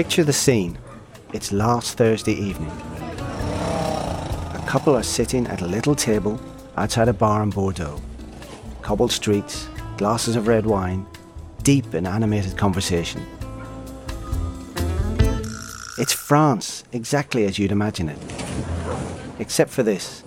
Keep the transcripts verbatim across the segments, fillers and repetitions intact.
Picture the scene. It's last Thursday evening. A couple are sitting at a little table outside a bar in Bordeaux. Cobbled streets, glasses of red wine, deep and animated conversation. It's France, exactly as you'd imagine it. Except for this.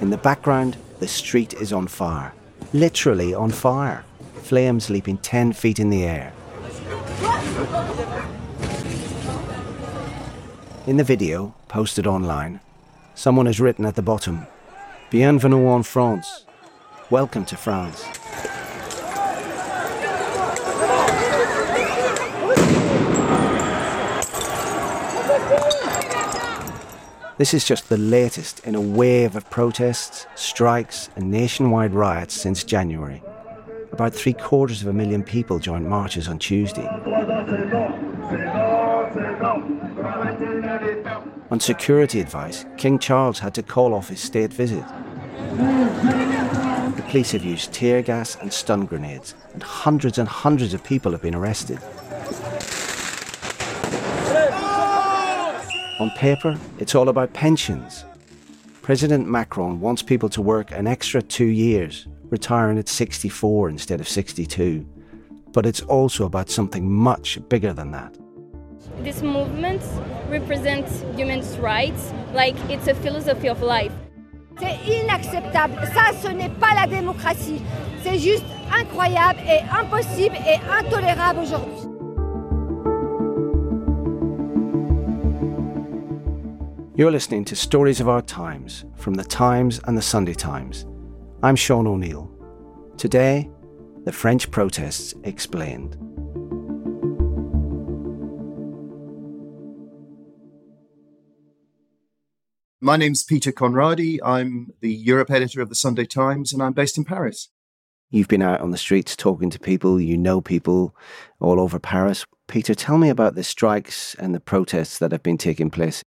In the background, the street is on fire. Literally on fire, flames leaping ten feet in the air. In the video, posted online, someone has written at the bottom, "Bienvenue en France." Welcome to France. This is just the latest in a wave of protests, strikes and nationwide riots since January. About three quarters of a million people joined marches on Tuesday. On security advice, King Charles had to call off his state visit. The police have used tear gas and stun grenades, and hundreds and hundreds of people have been arrested. On paper, it's all about pensions. President Macron wants people to work an extra two years, retiring at sixty-four instead of sixty-two. But it's also about something much bigger than that. This movement represents human rights, like it's a philosophy of life. C'est inacceptable. Ça, ce n'est pas la démocratie. C'est juste incroyable et impossible et intolérable aujourd'hui. You're listening to Stories of Our Times, from The Times and The Sunday Times. I'm Sean O'Neill. Today, the French protests explained. My name's Peter Conradi. I'm the Europe editor of The Sunday Times, and I'm based in Paris. You've been out on the streets talking to people, you know people all over Paris. Peter, tell me about the strikes and the protests that have been taking place.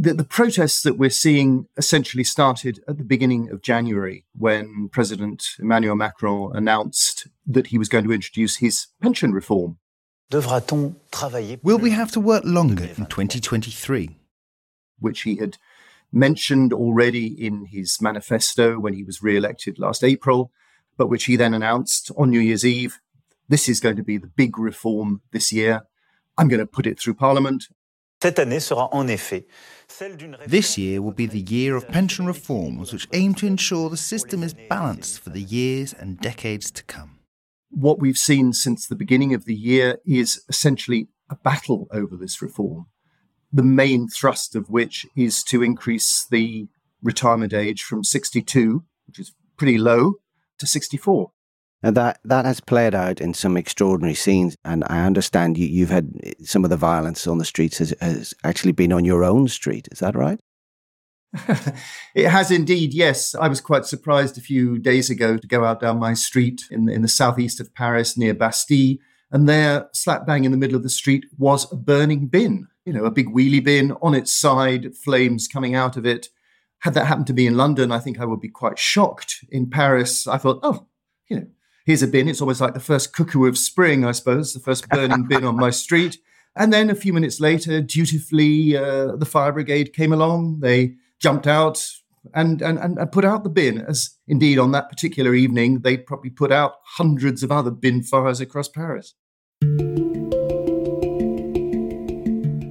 The, the protests that we're seeing essentially started at the beginning of January when President Emmanuel Macron announced that he was going to introduce his pension reform. Will we have to work longer in twenty twenty-three? Which he had mentioned already in his manifesto when he was re-elected last April, but which he then announced on New Year's Eve. This is going to be the big reform this year. I'm going to put it through Parliament. This year will be the year of pension reforms, which aim to ensure the system is balanced for the years and decades to come. What we've seen since the beginning of the year is essentially a battle over this reform, the main thrust of which is to increase the retirement age from sixty-two, which is pretty low, to sixty-four. Now that, that has played out in some extraordinary scenes, and I understand you, you've had some of the violence on the streets has, has actually been on your own street. Is that right? It has indeed, yes. I was quite surprised a few days ago to go out down my street in, in the southeast of Paris near Bastille, and there, slap bang in the middle of the street, was a burning bin, you know, a big wheelie bin on its side, flames coming out of it. Had that happened to me in London, I think I would be quite shocked. In Paris, I thought, oh, you know, here's a bin. It's almost like the first cuckoo of spring, I suppose, the first burning bin on my street. And then a few minutes later, dutifully, uh, the fire brigade came along. They jumped out and, and, and put out the bin, as indeed on that particular evening, they probably put out hundreds of other bin fires across Paris.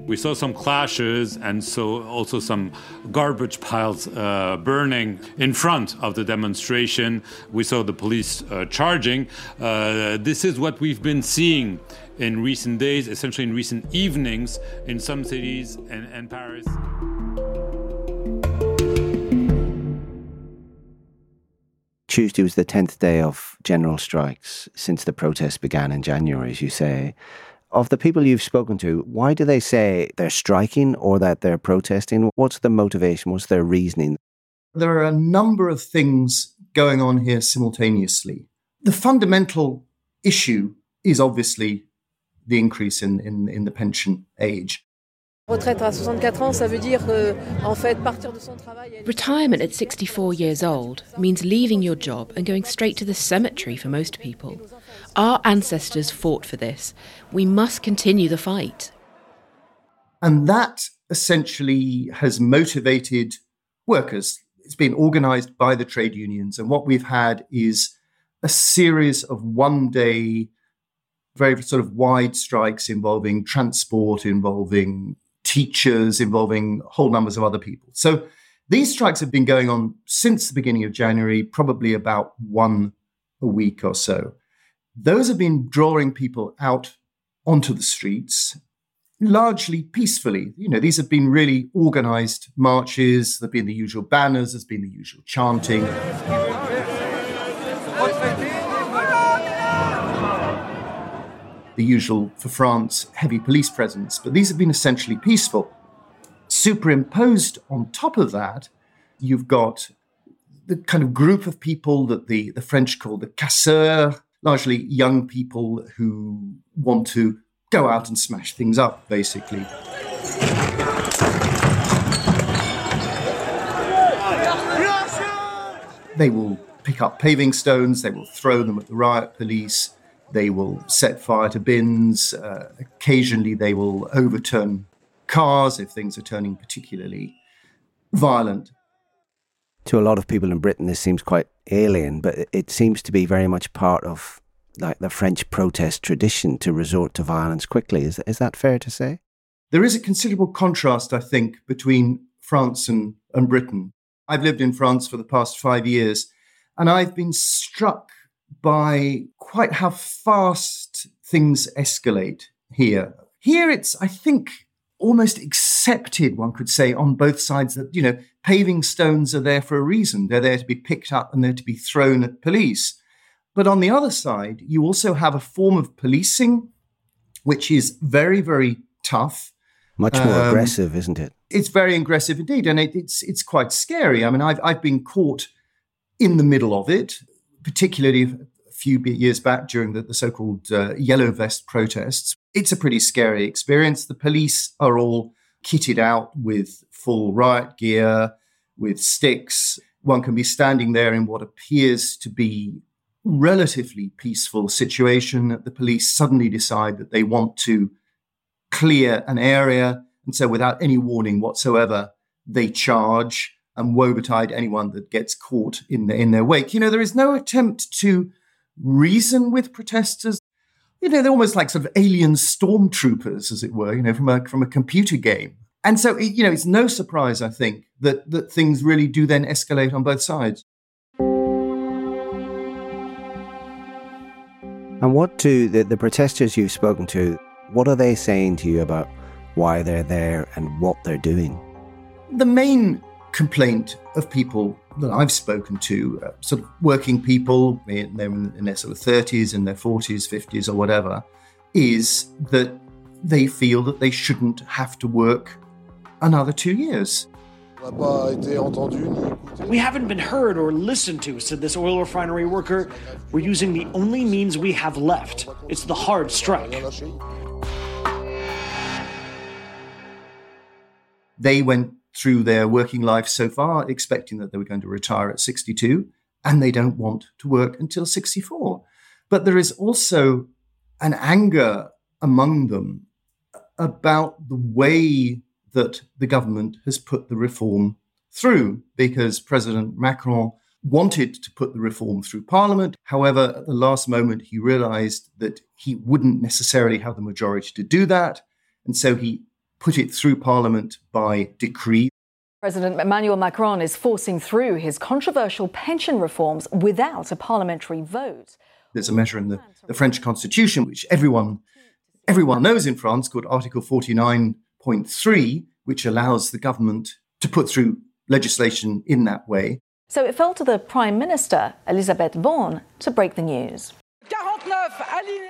We saw some clashes and so also some garbage piles uh, burning in front of the demonstration. We saw the police uh, charging. Uh, this is what we've been seeing in recent days, essentially in recent evenings in some cities and, and Paris. Tuesday was the tenth day of general strikes since the protests began in January, as you say. Of the people you've spoken to, why do they say they're striking or that they're protesting? What's the motivation? What's their reasoning? There are a number of things going on here simultaneously. The fundamental issue is obviously the increase in, in, in the pension age. Retirement at sixty-four years old means leaving your job and going straight to the cemetery for most people. Our ancestors fought for this. We must continue the fight. And that essentially has motivated workers. It's been organised by the trade unions. And what we've had is a series of one-day, very sort of wide strikes involving transport, involving teachers, involving whole numbers of other people. So these strikes have been going on since the beginning of January, probably about one a week or so. Those have been drawing people out onto the streets, largely peacefully. You know, these have been really organized marches. There have been the usual banners. There's been the usual chanting. The usual, for France, heavy police presence. But these have been essentially peaceful. Superimposed on top of that, you've got the kind of group of people that the, the French call the casseurs, largely young people who want to go out and smash things up, basically. They will pick up paving stones, they will throw them at the riot police, they will set fire to bins. Uh, occasionally, they will overturn cars if things are turning particularly violent. To a lot of people in Britain, this seems quite alien, but it seems to be very much part of like the French protest tradition to resort to violence quickly. Is, is that fair to say? There is a considerable contrast, I think, between France and, and Britain. I've lived in France for the past five years, and I've been struck by quite how fast things escalate here. Here it's, I think, almost accepted, one could say, on both sides that, you know, paving stones are there for a reason. They're there to be picked up and they're to be thrown at police. But on the other side, you also have a form of policing which is very, very tough. Much more um, aggressive, isn't it? It's very aggressive indeed, and it, it's it's quite scary. I mean, I've I've been caught in the middle of it, particularly a few years back during the, the so-called uh, yellow vest protests. It's a pretty scary experience. The police are all kitted out with full riot gear, with sticks. One can be standing there in what appears to be relatively peaceful situation. The police suddenly decide that they want to clear an area. And so without any warning whatsoever, they charge. And woe betide anyone that gets caught in, the, in their wake. You know, there is no attempt to reason with protesters. You know, they're almost like sort of alien stormtroopers, as it were, you know, from a, from a computer game. And so, you know, it's no surprise, I think, that, that things really do then escalate on both sides. And what do the, the protesters you've spoken to, what are they saying to you about why they're there and what they're doing? The main complaint of people that I've spoken to, uh, sort of working people, they're in their sort of thirties, in their forties, fifties or whatever, is that they feel that they shouldn't have to work another two years. We haven't been heard or listened to, said this oil refinery worker. We're using the only means we have left. It's the hard strike. They went through their working life so far, expecting that they were going to retire at sixty-two, and they don't want to work until sixty-four. But there is also an anger among them about the way that the government has put the reform through, because President Macron wanted to put the reform through Parliament. However, at the last moment, he realized that he wouldn't necessarily have the majority to do that. And so he put it through Parliament by decree. President Emmanuel Macron is forcing through his controversial pension reforms without a parliamentary vote. There's a measure in the, the French Constitution, which everyone, everyone knows in France, called Article forty-nine point three, which allows the government to put through legislation in that way. So it fell to the Prime Minister, Elisabeth Borne, to break the news.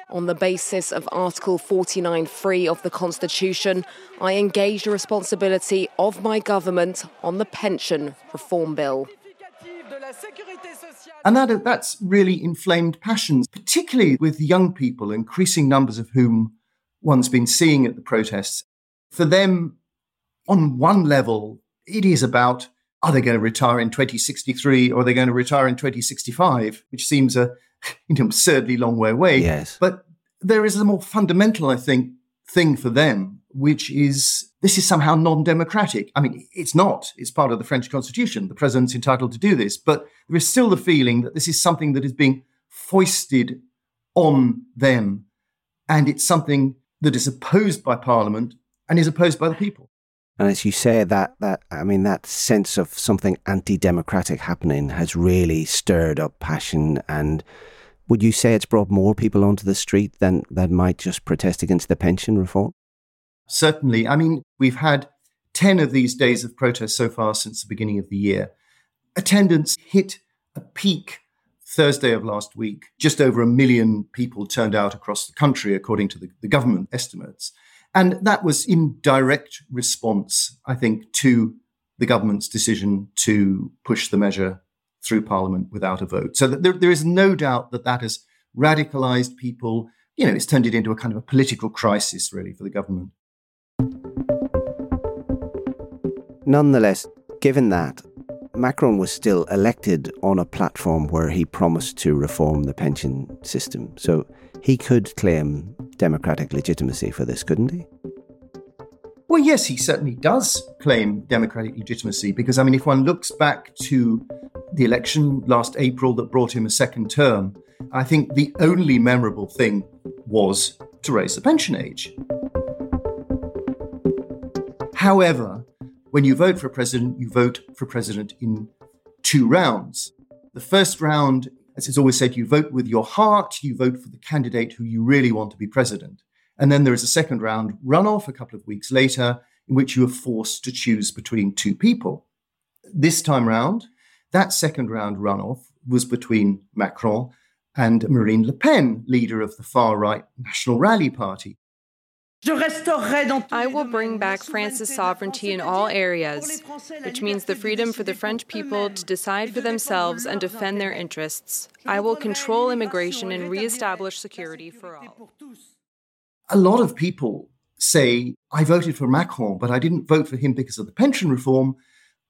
On the basis of Article forty-nine point three of the Constitution, I engage the responsibility of my government on the pension reform bill. And that, that's really inflamed passions, particularly with young people, increasing numbers of whom one's been seeing at the protests. For them, on one level, it is about, are they going to retire in twenty sixty-three or are they going to retire in twenty sixty-five, which seems a an absurdly long way away. Yes. But there is a more fundamental, I think, thing for them, which is this is somehow non-democratic. I mean, it's not. It's part of the French Constitution. The president's entitled to do this. But there is still the feeling that this is something that is being foisted on them. And it's something that is opposed by Parliament and is opposed by the people. And as you say, that that I mean, that sense of something anti-democratic happening has really stirred up passion. And would you say it's brought more people onto the street than that might just protest against the pension reform? Certainly. I mean, we've had ten of these days of protest so far since the beginning of the year. Attendance hit a peak Thursday of last week. Just over a million people turned out across the country, according to the, the government estimates. And that was in direct response, I think, to the government's decision to push the measure through Parliament without a vote. So there, there is no doubt that that has radicalised people. You know, it's turned it into a kind of a political crisis, really, for the government. Nonetheless, given that, Macron was still elected on a platform where he promised to reform the pension system. So he could claim democratic legitimacy for this, couldn't he? Well, yes, he certainly does claim democratic legitimacy because, I mean, if one looks back to the election last April that brought him a second term, I think the only memorable thing was to raise the pension age. However, when you vote for a president, you vote for a president in two rounds. The first round, as it's always said, you vote with your heart, you vote for the candidate who you really want to be president. And then there is a second round runoff a couple of weeks later in which you are forced to choose between two people. This time round, that second round runoff was between Macron and Marine Le Pen, leader of the far-right National Rally party. I will bring back France's sovereignty in all areas, which means the freedom for the French people to decide for themselves and defend their interests. I will control immigration and re-establish security for all. A lot of people say, I voted for Macron, but I didn't vote for him because of the pension reform.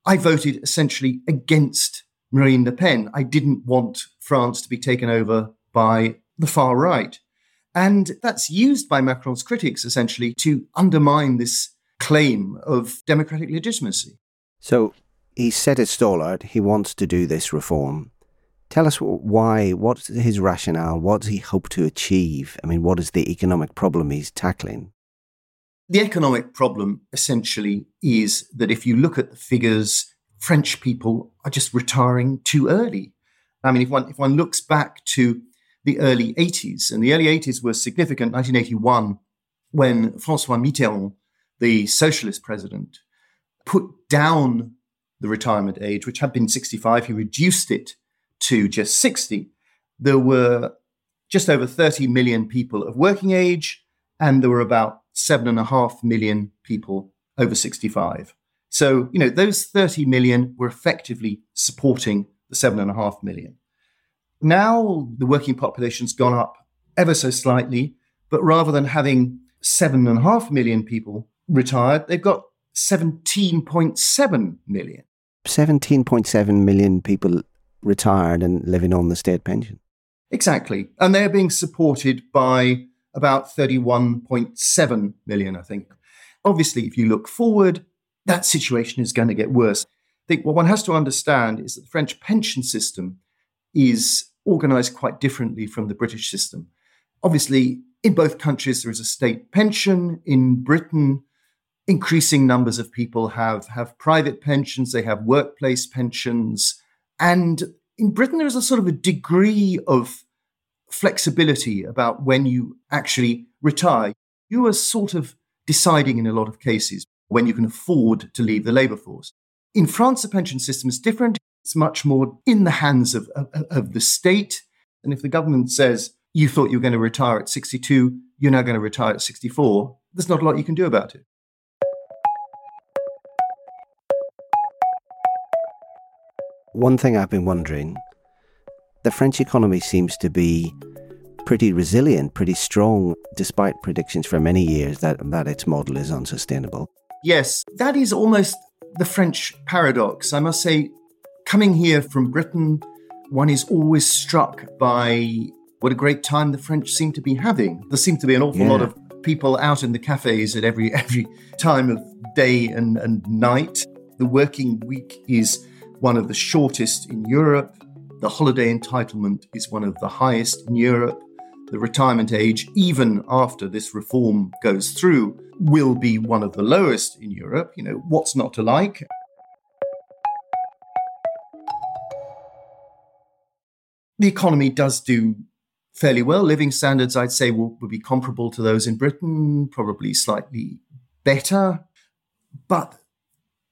I voted essentially against Marine Le Pen. I didn't want France to be taken over by the far right. And that's used by Macron's critics, essentially, to undermine this claim of democratic legitimacy. So he set his stall out. He wants to do this reform. Tell us why, what's his rationale? What does he hope to achieve? I mean, what is the economic problem he's tackling? The economic problem, essentially, is that if you look at the figures, French people are just retiring too early. I mean, if one if one looks back to the early eighties. And the early eighties were significant. nineteen eighty-one, when François Mitterrand, the socialist president, put down the retirement age, which had been sixty-five. He reduced it to just sixty. There were just over thirty million people of working age, and there were about seven and a half million people over sixty-five. So, you know, those thirty million were effectively supporting the seven and a half million. Now the working population's gone up ever so slightly, but rather than having seven and a half million people retired, they've got seventeen point seven million. seventeen point seven million people retired and living on the state pension. Exactly. And they're being supported by about thirty-one point seven million, I think. Obviously, if you look forward, that situation is going to get worse. I think what one has to understand is that the French pension system is organised quite differently from the British system. Obviously, in both countries, there is a state pension. In Britain, increasing numbers of people have, have private pensions, they have workplace pensions. And in Britain, there is a sort of a degree of flexibility about when you actually retire. You are sort of deciding in a lot of cases when you can afford to leave the labour force. In France, the pension system is different. It's much more in the hands of, of, of the state. And if the government says, you thought you were going to retire at sixty-two, you're now going to retire at sixty-four, there's not a lot you can do about it. One thing I've been wondering, the French economy seems to be pretty resilient, pretty strong, despite predictions for many years that, that its model is unsustainable. Yes, that is almost the French paradox. I must say, coming here from Britain, one is always struck by what a great time the French seem to be having. There seem to be an awful yeah. lot of people out in the cafes at every every time of day and, and night. The working week is one of the shortest in Europe. The holiday entitlement is one of the highest in Europe. The retirement age, even after this reform goes through, will be one of the lowest in Europe. You know, what's not to like? The economy does do fairly well. Living standards, I'd say, will, will be comparable to those in Britain, probably slightly better. But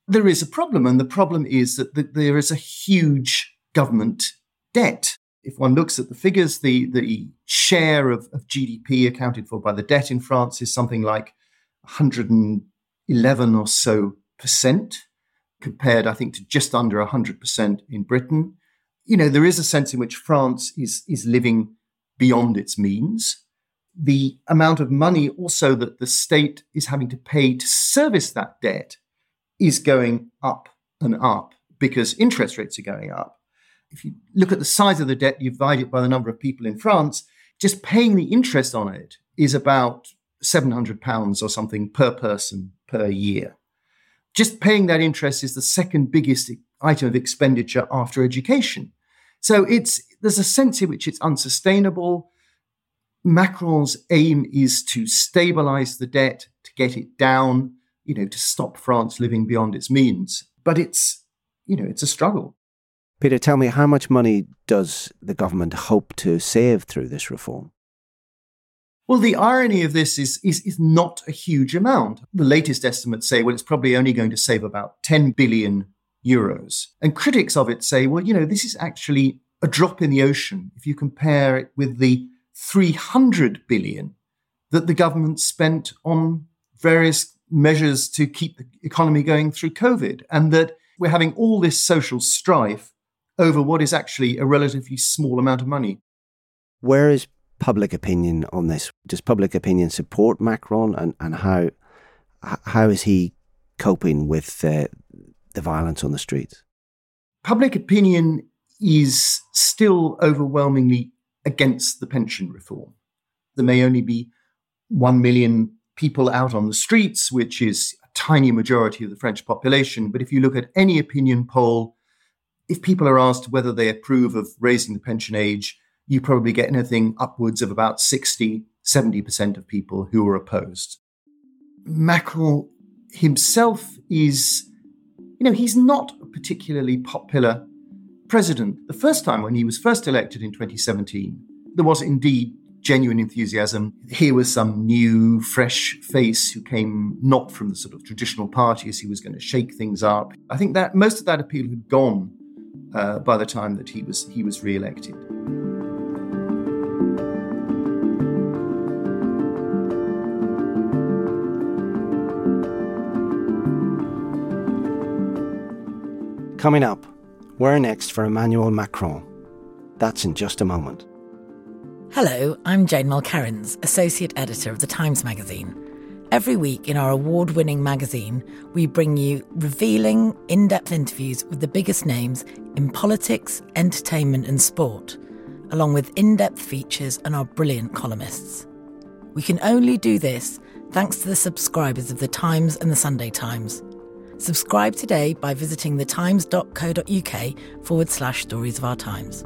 there is a problem, and the problem is that the, there is a huge government debt. If one looks at the figures, the, the share of, of G D P accounted for by the debt in France is something like one hundred eleven or so percent, compared, I think, to just under one hundred percent in Britain. You know, there is a sense in which France is, is living beyond its means. The amount of money also that the state is having to pay to service that debt is going up and up because interest rates are going up. If you look at the size of the debt, you divide it by the number of people in France, just paying the interest on it is about seven hundred pounds or something per person per year. Just paying that interest is the second biggest item of expenditure after education. So it's there's a sense in which it's unsustainable. Macron's aim is to stabilize the debt, to get it down, you know, to stop France living beyond its means. But it's, you know, it's a struggle. Peter, tell me, how much money does the government hope to save through this reform? Well, the irony of this is, is, is not a huge amount. The latest estimates say, well, it's probably only going to save about ten billion euros. And critics of it say, well, you know, this is actually a drop in the ocean if you compare it with the three hundred billion that the government spent on various measures to keep the economy going through COVID, and that we're having all this social strife over what is actually a relatively small amount of money. Where is public opinion on this? Does public opinion support Macron, and, and how how is he coping with uh, the violence on the streets? Public opinion is still overwhelmingly against the pension reform. There may only be one million people out on the streets, which is a tiny majority of the French population. But if you look at any opinion poll, if people are asked whether they approve of raising the pension age, you probably get anything upwards of about sixty, seventy percent of people who are opposed. Macron himself is, you know, he's not a particularly popular president. The first time when he was first elected in twenty seventeen, there was indeed genuine enthusiasm. Here was some new, fresh face who came not from the sort of traditional parties. He was going to shake things up. I think that most of that appeal had gone uh, by the time that he was he was re-elected. Coming up, where next for Emmanuel Macron? That's in just a moment. Hello, I'm Jane Mulcairns, Associate Editor of The Times magazine. Every week in our award-winning magazine, we bring you revealing, in-depth interviews with the biggest names in politics, entertainment and sport, along with in-depth features and our brilliant columnists. We can only do this thanks to the subscribers of The Times and The Sunday Times. Subscribe today by visiting thetimes.co.uk forward slash stories of our times.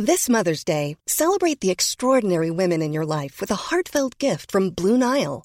This Mother's Day, celebrate the extraordinary women in your life with a heartfelt gift from Blue Nile.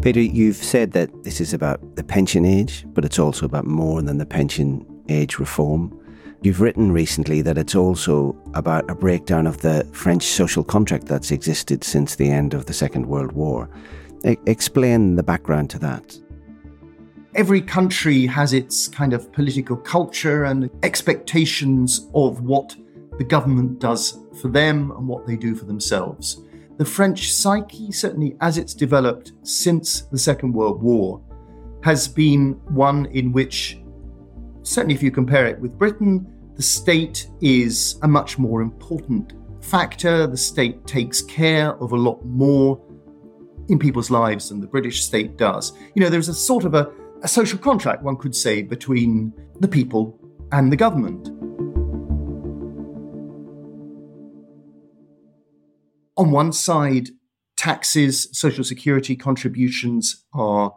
Peter, you've said that this is about the pension age, but it's also about more than the pension age reform. You've written recently that it's also about a breakdown of the French social contract that's existed since the end of the Second World War. E- explain the background to that. Every country has its kind of political culture and expectations of what the government does for them and what they do for themselves. The French psyche, certainly as it's developed since the Second World War, has been one in which, certainly if you compare it with Britain, the state is a much more important factor. The state takes care of a lot more in people's lives than the British state does. You know, there's a sort of a, a social contract, one could say, between the people and the government. On one side, taxes, social security contributions are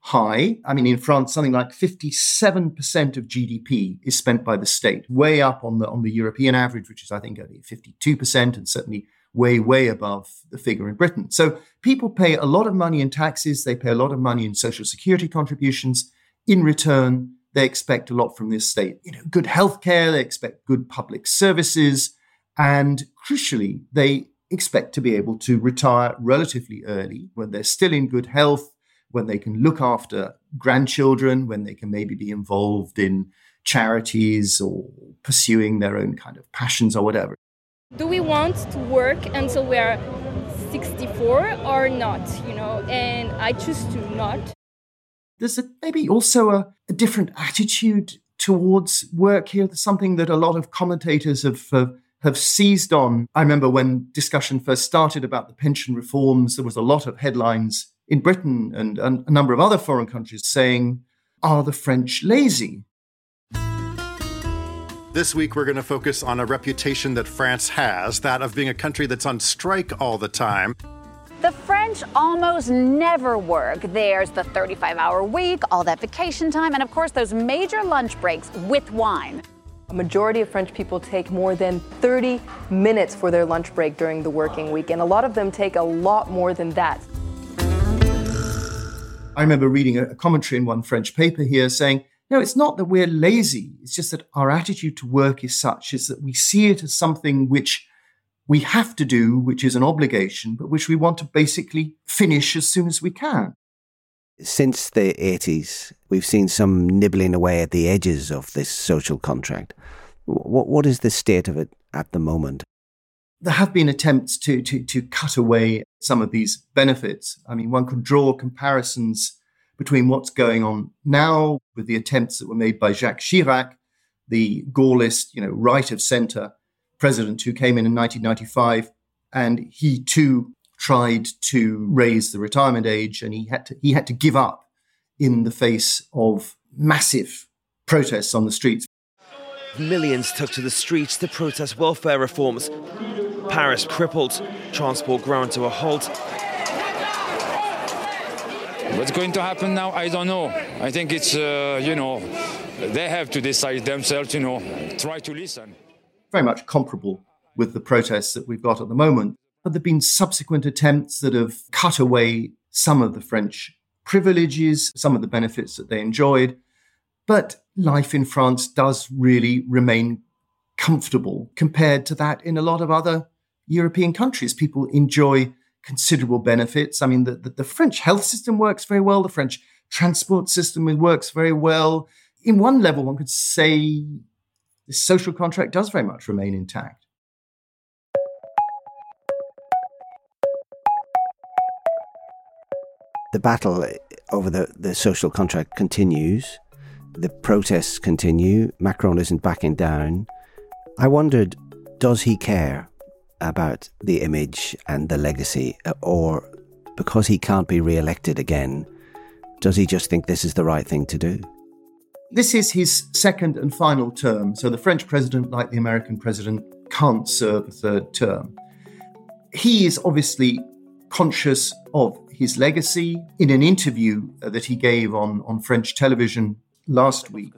high. I mean, in France, something like fifty-seven percent of G D P is spent by the state, way up on the on the European average, which is, I think, only fifty-two percent, and certainly way, way above the figure in Britain. So people pay a lot of money in taxes. They pay a lot of money in social security contributions. In return, they expect a lot from the state. You know, good healthcare, they expect good public services, and crucially, they expect to be able to retire relatively early when they're still in good health, when they can look after grandchildren, when they can maybe be involved in charities or pursuing their own kind of passions or whatever. Do we want to work until we are sixty-four or not? You know, and I choose to not. There's a, maybe also a, a different attitude towards work here. There's something that a lot of commentators have uh, have seized on. I remember when discussion first started about the pension reforms, there was a lot of headlines in Britain and, and a number of other foreign countries saying, are the French lazy? This week, we're going to focus on a reputation that France has, that of being a country that's on strike all the time. The French almost never work. There's the thirty-five hour week, all that vacation time, and of course, those major lunch breaks with wine. A majority of French people take more than thirty minutes for their lunch break during the working week, and a lot of them take a lot more than that. I remember reading a commentary in one French paper here saying, no, it's not that we're lazy. It's just that our attitude to work is such, is that we see it as something which we have to do, which is an obligation, but which we want to basically finish as soon as we can. Since the eighties, we've seen some nibbling away at the edges of this social contract. What, what is the state of it at the moment? There have been attempts to, to, to cut away some of these benefits. I mean, one could draw comparisons between what's going on now with the attempts that were made by Jacques Chirac, the Gaullist, you know, right of centre president who came in in nineteen ninety-five, and he too tried to raise the retirement age, and he had to he had to give up in the face of massive protests on the streets. Millions took to the streets to protest welfare reforms. Paris crippled, transport ground to a halt. What's going to happen now? I don't know. I think it's, uh, you know, they have to decide themselves, you know, try to listen. Very much comparable with the protests that we've got at the moment. But there have been subsequent attempts that have cut away some of the French privileges, some of the benefits that they enjoyed. But life in France does really remain comfortable compared to that in a lot of other European countries. People enjoy considerable benefits. I mean, the, the, the French health system works very well. The French transport system works very well. In one level, one could say the social contract does very much remain intact. The battle over the, the social contract continues. The protests continue. Macron isn't backing down. I wondered, does he care about the image and the legacy, or because he can't be re-elected again, does he just think this is the right thing to do? This is his second and final term, so the French president, like the American president, can't serve a third term. He is obviously conscious of his legacy. In an interview that he gave on, on French television last week,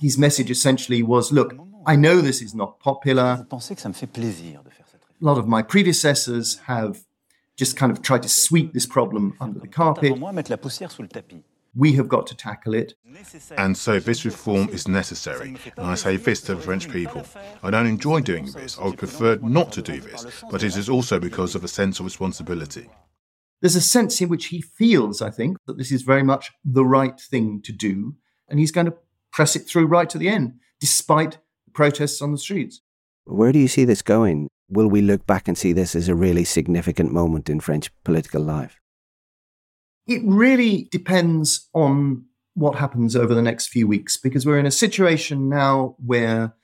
his message essentially was, look, I know this is not popular. A lot of my predecessors have just kind of tried to sweep this problem under the carpet. We have got to tackle it. And so this reform is necessary. And I say this to the French people. I don't enjoy doing this. I would prefer not to do this. But it is also because of a sense of responsibility. There's a sense in which he feels, I think, that this is very much the right thing to do, and he's going to press it through right to the end, despite the protests on the streets. Where do you see this going? Will we look back and see this as a really significant moment in French political life? It really depends on what happens over the next few weeks, because we're in a situation now where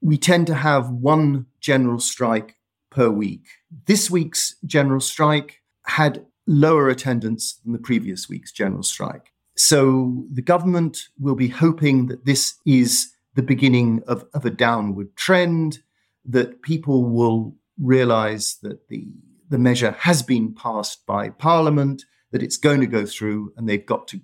we tend to have one general strike per week. This week's general strike had lower attendance than the previous week's general strike. So the government will be hoping that this is the beginning of, of a downward trend, that people will realise that the, the measure has been passed by Parliament, that it's going to go through and they've got to,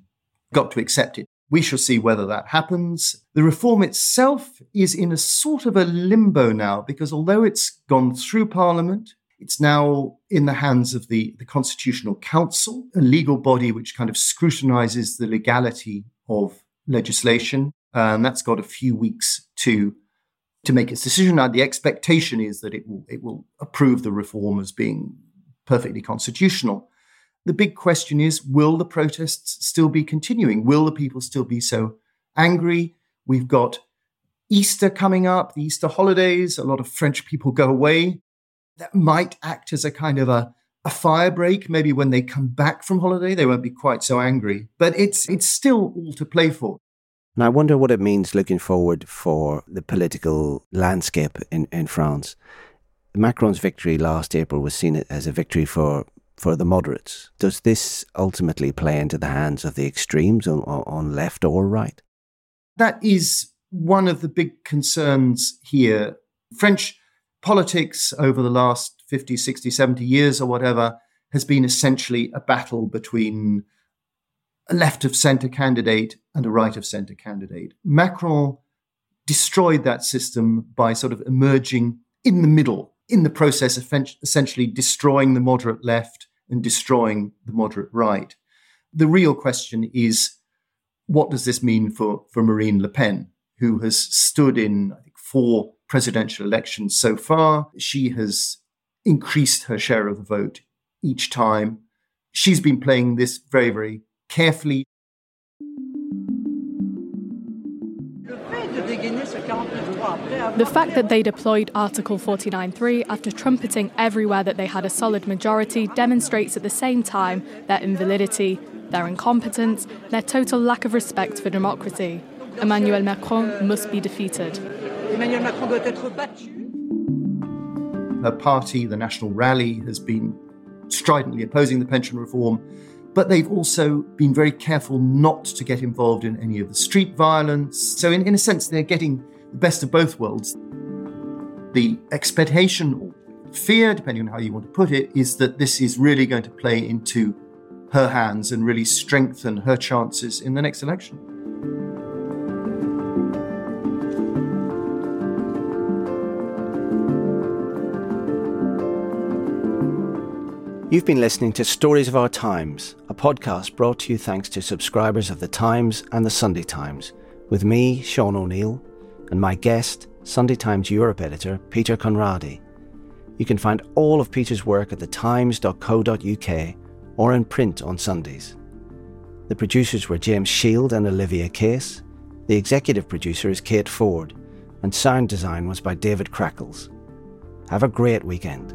got to accept it. We shall see whether that happens. The reform itself is in a sort of a limbo now, because although it's gone through Parliament, it's now in the hands of the, the Constitutional Council, a legal body which kind of scrutinises the legality of legislation. And that's got a few weeks to, to make its decision. Now, the expectation is that it will, it will approve the reform as being perfectly constitutional. The big question is, will the protests still be continuing? Will the people still be so angry? We've got Easter coming up, the Easter holidays. A lot of French people go away. That might act as a kind of a, a fire break. Maybe when they come back from holiday, they won't be quite so angry. But it's it's still all to play for. And I wonder what it means looking forward for the political landscape in, in France. Macron's victory last April was seen as a victory for, for the moderates. Does this ultimately play into the hands of the extremes on, on left or right? That is one of the big concerns here. French politics over the last fifty, sixty, seventy years or whatever has been essentially a battle between a left-of-centre candidate and a right-of-centre candidate. Macron destroyed that system by sort of emerging in the middle, in the process of essentially destroying the moderate left and destroying the moderate right. The real question is, what does this mean for, for Marine Le Pen, who has stood in, I think, four presidential elections so far. She has increased her share of the vote each time. She's been playing this very, very carefully. The fact that they deployed Article forty-nine point three after trumpeting everywhere that they had a solid majority demonstrates at the same time their invalidity, their incompetence, their total lack of respect for democracy. Emmanuel Macron must be defeated. Emmanuel Macron doit être battu. Her party, the National Rally, has been stridently opposing the pension reform, but they've also been very careful not to get involved in any of the street violence. So in, in a sense, they're getting the best of both worlds. The expectation or fear, depending on how you want to put it, is that this is really going to play into her hands and really strengthen her chances in the next election. You've been listening to Stories of Our Times, a podcast brought to you thanks to subscribers of The Times and The Sunday Times, with me, Sean O'Neill, and my guest, Sunday Times Europe editor, Peter Conradi. You can find all of Peter's work at the times dot co dot uk or in print on Sundays. The producers were James Shield and Olivia Case. The executive producer is Kate Ford, and sound design was by David Crackles. Have a great weekend.